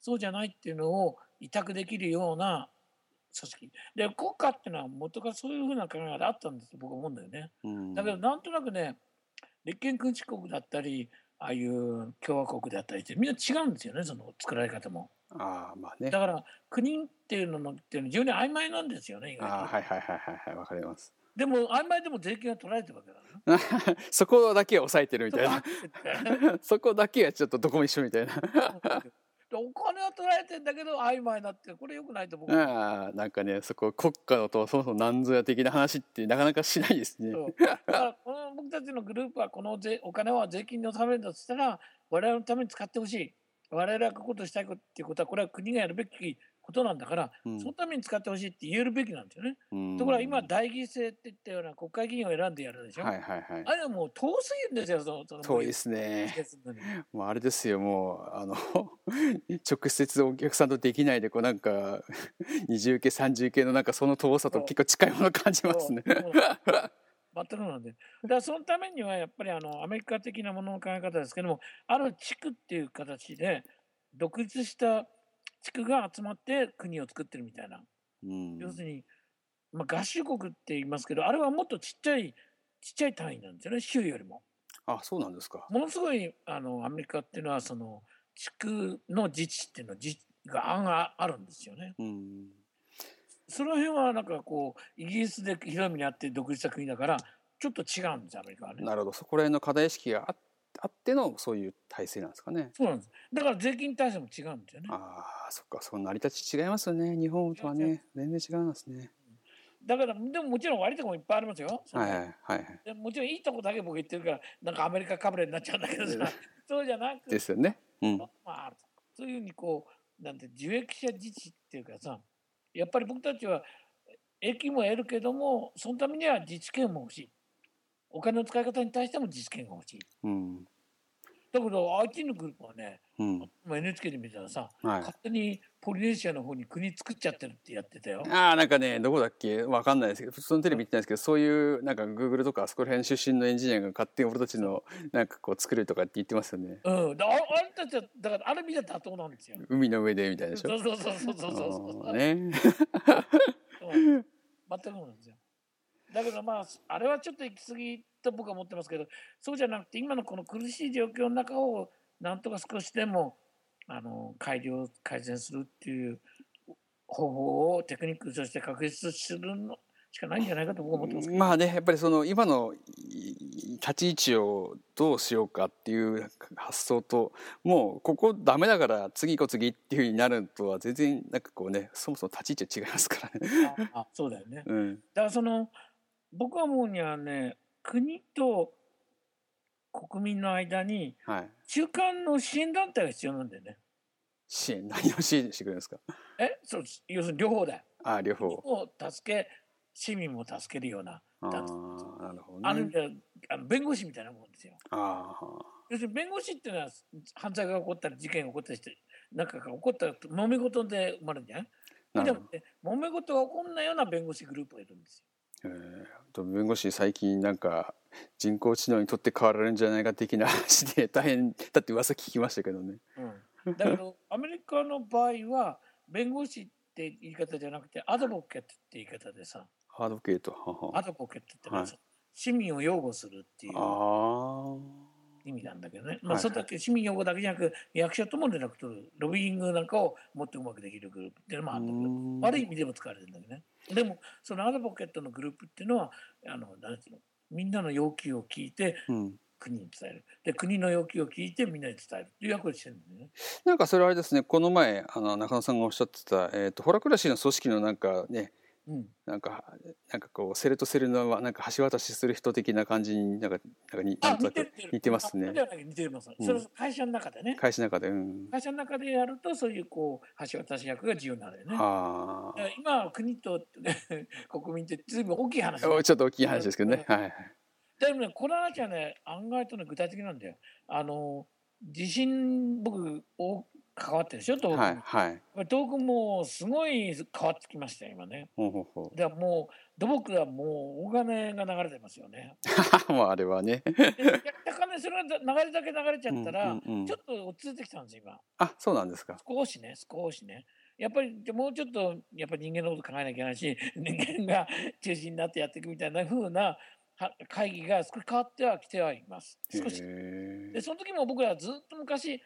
そうじゃないっていうのを委託できるような組織で、国家っていうのは元からそういうふうな考えがあったんですと僕は思うんだよね、うん、だけどなんとなくね立憲君主国だったりああいう共和国だったりってみんな違うんですよね、その作られ方も。あ、まあね、だから国っていうのって非常に曖昧なんですよね。あ、はいはいはいはい、わかります。でも曖昧でも税金が取られてるわけだからそこだけは抑えてるみたいなそこだけはちょっとどこも一緒みたいなお金は取られてんだけど曖昧だって、これ良くないと僕は。あ、なんかね、そこ国家のとそもそも何ぞや的な話ってなかなかしないですね。そうだからこの僕たちのグループはこのお金は税金のためだとしたら我々のために使ってほしい、我々がこういうことしたいっていうことはこれは国がやるべきことなんだから、うん、そのために使ってほしいって言えるべきなんですよね、うん、ところが今代議制っていったような国会議員を選んでやるでしょ、はいはいはい、あれはもう遠すぎるんですよ。そのその遠いですね。もうあれですよ、もうあの直接お客さんとできないでこうなんか二重系三重系のなんかその遠さと結構近いものを感じますね全くなんで、だからそのためにはやっぱりあのアメリカ的なものの考え方ですけども、ある地区っていう形で独立した地区が集まって国を作ってるみたいな、うん、要するに、まあ、合衆国って言いますけど、あれはもっとちっちゃいちっちゃい単位なんですよね、州よりも。あ、そうなんですか。ものすごいあのアメリカっていうのはその地区の自治っていうのがあるんですよね。うん、その辺はなんかこうイギリスでひどい目にあって独立した国だからちょっと違うんですアメリカはね。なるほど、そこら辺の課題意識があってあってのそういう体制なんですかね。そうなんです。だから税金体制も違うんですよね。ああ、そっか、その成り立ち違いますよね。日本とはね、全然違うんですね。だからでももちろん悪いところもいっぱいありますよ。はいはいはい。でもちろんいいとこだけ僕言ってるからなんかアメリカかぶれになっちゃうんだけどさ、そうじゃなくて。ですよね。うん。まあそういうふうにこうなんて受益者自治っていうかさ、やっぱり僕たちは益も得るけどもそのためには自治権も欲しい。お金の使い方に対しても自治権が欲しい、うん、だけど アイティー のグループはね、うん、エヌエイチケー で見たらさ、はい、勝手にポリネシアの方に国作っちゃってるってやってたよ。ああ、なんかね、どこだっけわかんないですけど、普通のテレビ言ってないですけど、そういうなんか Google とかあそこら辺出身のエンジニアが勝手に俺たちのなんかこう作るとかって言ってますよね。うん、だあれたちはだからあれ見たら妥当なんですよ。海の上でみたいでしょ。そうそうそうそうそうそうね。全くもなんですよ。だけどまああれはちょっと行き過ぎと僕は思ってますけど、そうじゃなくて今のこの苦しい状況の中をなんとか少しでもあの改良改善するっていう方法をテクニックとして確立するのしかないんじゃないかと僕は思ってますけど、まあね、やっぱりその今の立ち位置をどうしようかっていう発想と、もうここダメだから次行こう次っていう風になるとは全然なんかこうね、そもそも立ち位置は違いますからね。ああ、そうだよね、うん、だからその僕はもうにはね、国と国民の間に中間の支援団体が必要なんだよね。はい、支援、何を支援してくれるんですか。え、そう、要するに両方だよ。ああ、両方。を助け、市民も助けるような団体。ああ、なるほどね。ある意味ではあの弁護士みたいなもんですよ。ああ。要するに弁護士っていうのは犯罪が起こったり事件が起こったりして、なんかが起こったら揉め事で生まれるんじゃない。なるほど。でもね、揉め事が起こんないような弁護士グループがいるんですよ。えー、弁護士最近なんか人工知能にとって変わられるんじゃないか的な話で大変だって噂聞きましたけどね、うん、だけどアメリカの場合は弁護士って言い方じゃなくてアドボケットって言い方でさ、アドボケット、ははアドボケットって、まあ、はい、市民を擁護するっていう意味なんだけどね、まあ、それだけ市民擁護だけじゃなく役所とも連絡取るロビーイングなんかをもっとうまくできるグループっていうのもあるんだけど、悪い意味でも使われてるんだけどね。でもそのアドボケットのグループっていうのはあのなんていうの、みんなの要求を聞いて国に伝える、うん、で国の要求を聞いてみんなに伝えるっていう役割してるんだよね。なんかそれあれですね、この前あの中野さんがおっしゃってた、えーと、ホラクラシーの組織のなんかね、うん、なんかなんかこうセルとセルのなんか橋渡しする人的な感じになんかなんかなんとなく似てますね。似てます。それ会社の中でね。会社の中で、うん、会社の中でやるとそういうこう橋渡し役が重要になるよね。ああ。今は国と国民ってずいぶん大きい話。ちょっと大きい話ですけどね。はい。でもね、この話はね、案外とね具体的なんだよ。あの地震僕を関わってるでしょ、東北、はいはい、東北もすごい変わってきましたよ今ね。ほうほうほう。でもう土木はもう大金が流れてますよね。もうあれはね。高め、それが流れだけ流れちゃったら、うんうんうん、ちょっと落ち着いてきたんです今。あ、そうなんですか。少しね少しねやっぱりもうちょっとやっぱり人間のこと考えなきゃいけないし、人間が中心になってやっていくみたいな風な会議が少し変わってはきてはいます少し。でその時も僕らずっと昔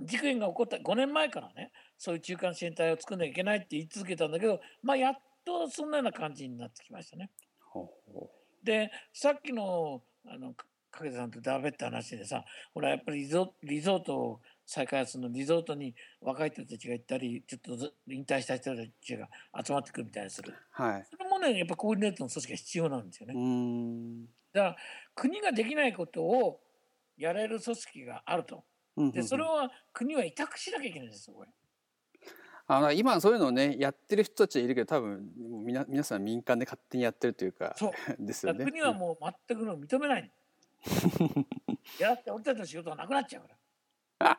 事件が起こったごねんまえからね、そういう中間支援隊を作んなきゃいけないって言い続けたんだけど、まあやっとそんなような感じになってきましたね。ほうほう。でさっきのあの掛田さんとダーベって話でさ、ほらやっぱりリゾ、リゾートを再開発のリゾートに若い人たちが行ったり、ちょっと引退した人たちが集まってくるみたいにする、はい、それもねやっぱコーディネートの組織が必要なんですよね。うーん。だから国ができないことをやれる組織があると。でそれは国は委託しなきゃいけないんですよこれ。あの今そういうのをねやってる人たちはいるけど、多分みな皆さん民間で勝手にやってるというか。そうですよね。国はもう全くの認めない。いやだって俺たちの仕事がなくなっちゃうから。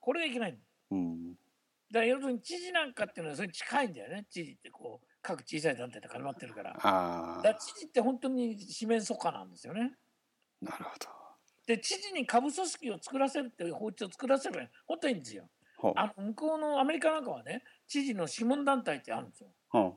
これがいけないの。うん、だから要するに知事なんかっていうのはそれ近いんだよね。知事ってこう各小さい団体で絡まってるから。ああ。だから知事って本当に四面楚歌なんですよね。なるほど。で知事に下部組織を作らせるっていう法律を作らせるのは本当にいいんですよ。あの向こうのアメリカなんかはね、知事の諮問団体ってあるんですよ。ほう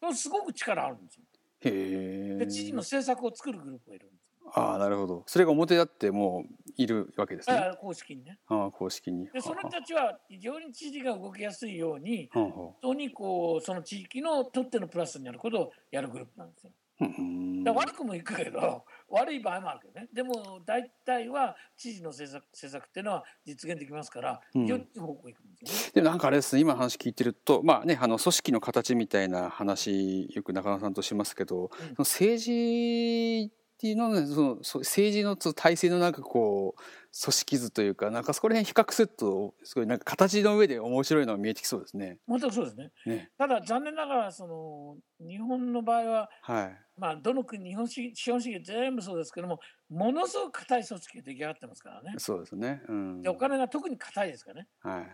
ほう。すごく力あるんですよ。へえ。で知事の政策を作るグループがいるんです。ああ、なるほど。それが表立ってもういるわけですね。あ、公式にね。ああ、公式に。でその人たちは非常に知事が動きやすいように、はあはあ、本当にこうその地域のとってのプラスになることをやるグループなんですよ。うん、だ悪くもいくけど悪い場合もあるけどね。でも大体は知事の政策、政策っていうのは実現できますから、うん、よって方向に行くんですよね。でもなんかあれですね、今話聞いてると、まあね、あの組織の形みたいな話よく中野さんとしますけど、うん、その政治のその政治の体制のなんかこう組織図というか、なんかそこら辺比較するとすごいなんか形の上で面白いのが見えてきそうですね。本当そうです ね, ね。ただ残念ながらその日本の場合は、はい、まあ、どの国日本資本主義全部そうですけども、ものすごく固い組織が出来上がってますからね。そうですね、うん、でお金が特に固いですからね、はい、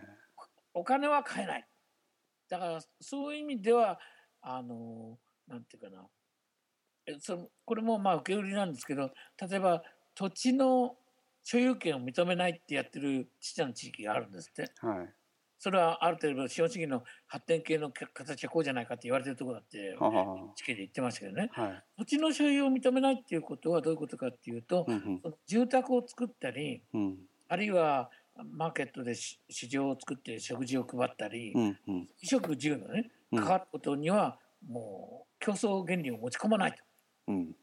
お金は買えない。だからそういう意味ではあのなんていうかな、そのこれもまあ受け売りなんですけど、例えば土地の所有権を認めないってやってるちっちゃな地域があるんですって、はい、それはある程度資本主義の発展系の形はこうじゃないかって言われてるところだって地形で言ってましたけどね、はい、土地の所有を認めないっていうことはどういうことかっていうと、うんうん、その住宅を作ったり、うん、あるいはマーケットで市場を作って食事を配ったり、うんうん、衣食住のね関わることにはもう競争原理を持ち込まないと。うん、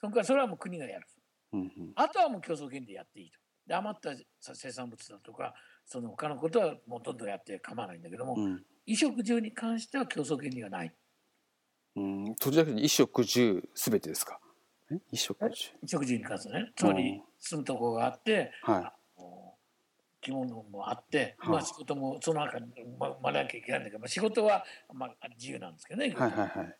それからそれはもう国がやる、うんうん、あとはもう競争原理でやっていいと。で余った生産物だとかその他のことはもうどんどんやって構わないんだけども、うん、衣食住に関しては競争原理がない。うん、とりあえず衣食住すべてですか。え衣食住、衣食住に関してね、つまり住むとこがあって、うん、あの着物もあって、はい、まあ、仕事もその中に生まれなきゃいけないんだけど、まあ、仕事はまあ自由なんですけどね、はいはいはい、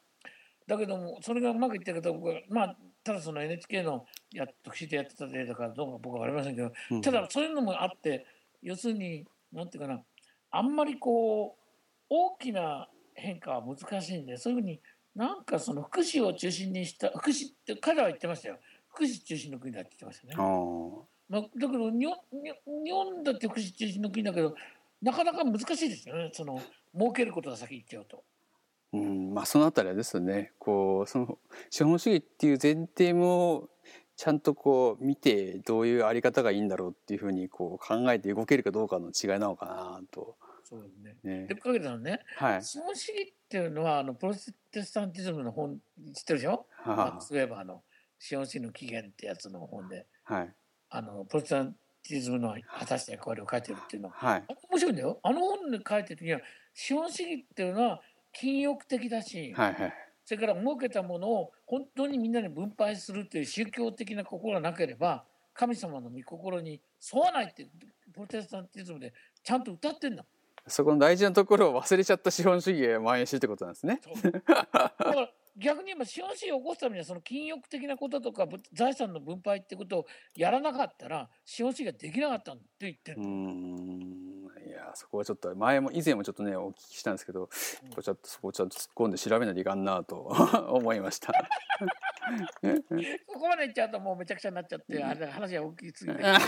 だけどもそれがうまくいってるかどうか、まあ、ただその エヌエイチケー のや特集でやってたデータからどうか僕は分かりませんけど、うん、ただそういうのもあって、要するになんていうかな、あんまりこう大きな変化は難しいんで、そういうふうになんかその福祉を中心にした、福祉って彼は言ってましたよ、福祉中心の国だって言ってましたね。あ、まあ、だけど日本、日本だって福祉中心の国だけどなかなか難しいですよね、その儲けることが先に言っちゃうと。うん、まあ、そのあたりはですね、こうその資本主義っていう前提もちゃんとこう見て、どういうあり方がいいんだろうっていうふうにこう考えて動けるかどうかの違いなのかなと。そうですね。ね、でかけたのね、はい、資本主義っていうのはあのプロテスタンティズムの本知ってるでしょ、マックス・ウェーバーの資本主義の起源ってやつの本で、はい、あのプロテスタンティズムの果たして役割を書いてるっていうのは、はい、面白いんだよ。あの本で書いてる時には資本主義っていうのは禁欲的だし、はいはい、それから儲けたものを本当にみんなに分配するという宗教的な心がなければ神様の御心に沿わないってプロテスタンティズムでちゃんと歌ってんだ。そこの大事なところを忘れちゃった資本主義が蔓延してるってことなんですね。だから逆に今資本主義を起こすためにはその禁欲的なこととか財産の分配ってことをやらなかったら資本主義ができなかったって言ってる。うーん、いや、そこはちょっと前も以前もちょっとねお聞きしたんですけど、うん、ちょっとそこをちゃんと突っ込んで調べないといかんなと思いました。ここまでいっちゃうともうめちゃくちゃになっちゃって、うん、あれ話が大きすぎてだ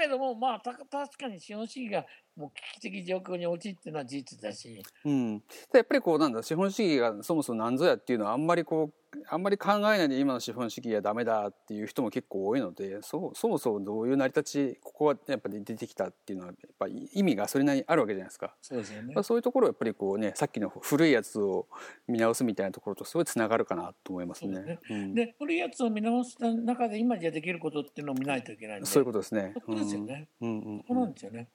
けども、まあ、た確かに資本主義がもう危機的状況に陥っているのは事実だし、うん、やっぱりこうなんだ、資本主義がそもそも何ぞやっていうのはあんまりこうあんまり考えないで今の資本主義はダメだっていう人も結構多いので、 そ, そもそもどういう成り立ちここはやっぱり出てきたっていうのはやっぱ意味がそれなりにあるわけじゃないですか。 そうですよね。そういうところはやっぱりこう、ね、さっきの古いやつを見直すみたいなところとすごいつながるかなと思います ね, そうですね、うん、で古いやつを見直した中で今じゃできることっていうのを見ないといけないので、そういうことですね。そうですよね、そこなんですよね。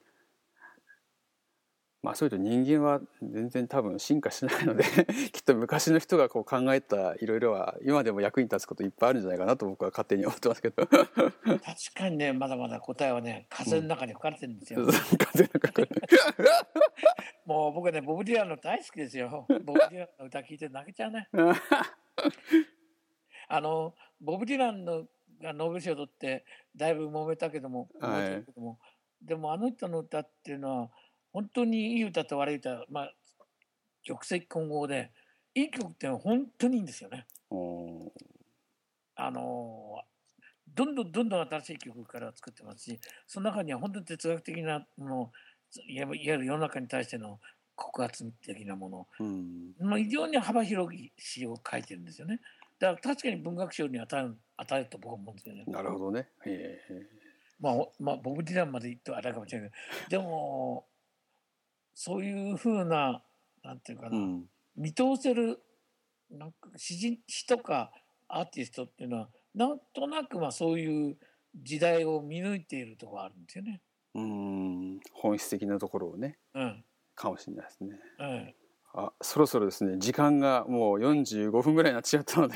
まあ、そういうと人間は全然多分進化しないのできっと昔の人がこう考えたいろいろは今でも役に立つこといっぱいあるんじゃないかなと僕は勝手に思ってますけど確かにね、まだまだ答えはね風の中に吹かれてるんですよ、うん、風の中にもう僕はねボブ・ディランの大好きですよ。ボブ・ディランの歌聴いて泣けちゃうねあのボブ・ディランのがノーベル賞を取ってだいぶ揉めたけども、はい、揉めたけども、でもあの人の歌っていうのは本当にいい歌と悪い歌、まあ、曲線混合でいい曲って本当にいいんですよね。あのどんどんどんどん新しい曲から作ってますし、その中には本当に哲学的なもの、いわゆる世の中に対しての告発的なもの、うん、まあ、非常に幅広い詩を書いてるんですよね。だから確かに文学賞に与える、与えると僕は思うんですけどね。なるほどね。えー、まあ、まあ、ボブ・ディランまで言ってはあれかもしれないけど、でもそういうふうな、なんていうかな、うん、見通せるなんか詩人、詩とかアーティストっていうのはなんとなくまあそういう時代を見抜いているところがあるんですよね。うーん、本質的なところをね、うん、かもしれないですね。うん、あ、そろそろですね、時間がもうよんじゅうごふんぐらいになっちゃったので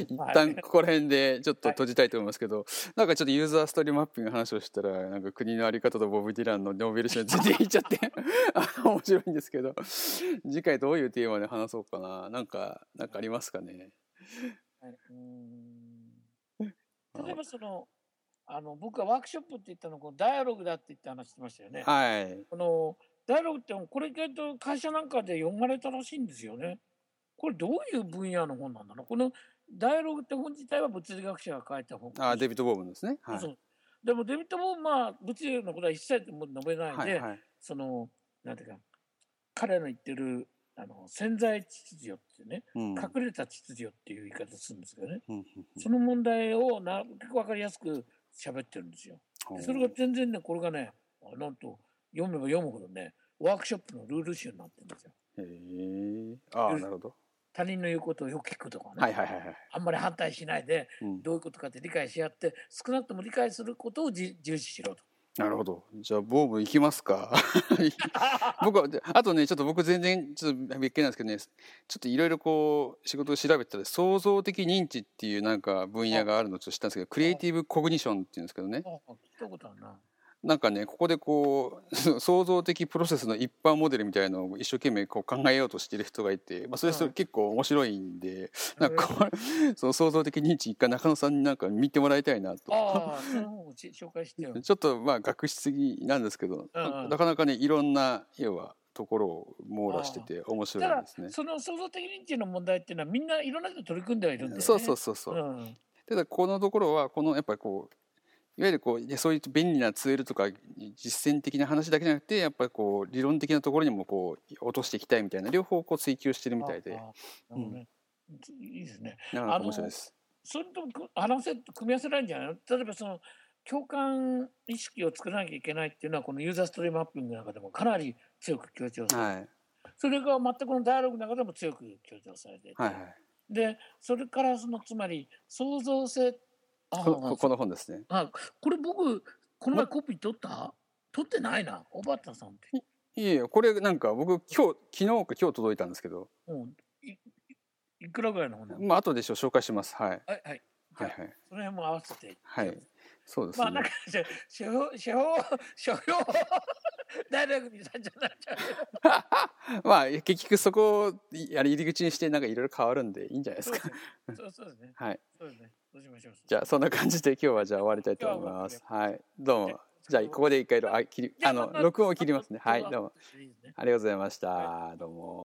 一旦ここら辺でちょっと閉じたいと思いますけど、はい、なんかちょっとユーザーストーリーマッピングの話をしたら、なんか国のあり方とボブ・ディランのノーベル賞について言っちゃって面白いんですけど、次回どういうテーマで話そうかな。なんか、なんかありますかね。はい、うん、例えばそのあの僕がワークショップって言ったのこのダイアログだって言って話してましたよね。はい、このダイアログってこれ意と会社なんかで読まれたらしいんですよね。これどういう分野の本なんだろう。このダイアログって本自体は物理学者が書いた本。あ、デビッド・ボーブンですね。はい、そう、でもデビッド・ボーブンは物理のことは一切述べないで、はいはい、そのなんていうか彼の言ってるあの潜在秩序っていうね、うん、隠れた秩序っていう言い方するんですけどね、うん、その問題をな結構分かりやすく喋ってるんですよ。でそれが全然ね、これがね、なんと読めば読むほどね、ワークショップのルール集になってるんですよ。へえ、ああ、なるほど。他人の言うことをよく聞くとかね、はいはいはいはい、あんまり反対しないで、うん、どういうことかって理解し合って少なくとも理解することを重視しろと。なるほど。じゃあボーブ行きますか。僕はあとね、ちょっと僕全然ちょっと別件なんですけどね、ちょっといろいろこう仕事を調べてたら創造的認知っていうなんか分野があるのをちょっと知ったんですけど、クリエイティブコグニションっていうんですけどね。ああ、聞いたことあるな。なんかね、ここでこう創造的プロセスの一般モデルみたいなのを一生懸命こう考えようとしている人がいて、まあ、それそれ結構面白いんで、なんかこうその創造的認知一回中野さんになんか見てもらいたいなと。あ、その本を紹介してよ。ちょっとまあ学しすぎなんですけど、うんうん、なかなかねいろんな要はところを網羅してて面白いですね。その創造的認知の問題っていうのはみんないろんな人取り組んではいるんだよね。そうそうそうそう。うん、ただこのところはこのやっぱりこういわゆるこうそういう便利なツールとか実践的な話だけじゃなくて、やっぱりこう理論的なところにもこう落としていきたいみたいな、両方こう追求してるみたいで、ああ、ね、うん、いいですね。なんか面白いです。それと話せ組み合わせられるんじゃないの。例えばその共感意識を作らなきゃいけないっていうのはこのユーザーストリームマッピングの中でもかなり強く強調されて、はい、それが全くこのダイアログの中でも強く強調されていて、はいはい、でそれからそのつまり創造性、こ, この本ですね。あ、これ僕この前コピー取った？取ってないな。小畑さんって。いえいえ、これなんか僕今日昨日か今日届いたんですけど。うん。い, いくらぐらいの本なの？まあ後で紹介します。はい。はいはいはいはい。その辺も合わせて。はい。そうですね。まあなんか書評書評書評大学にさんじゃなっちゃう。まあ結局そこを入り口にしてなんかいろいろ変わるんでいいんじゃないですか。そうそうですね。はい。そうですね。どうしましょう。じゃあそんな感じで今日はじゃあ終わりたいと思います。はい、どうも。じゃあここで一回あ、切り、あの録音を切りますね。はい、どうもありがとうございました。どうも。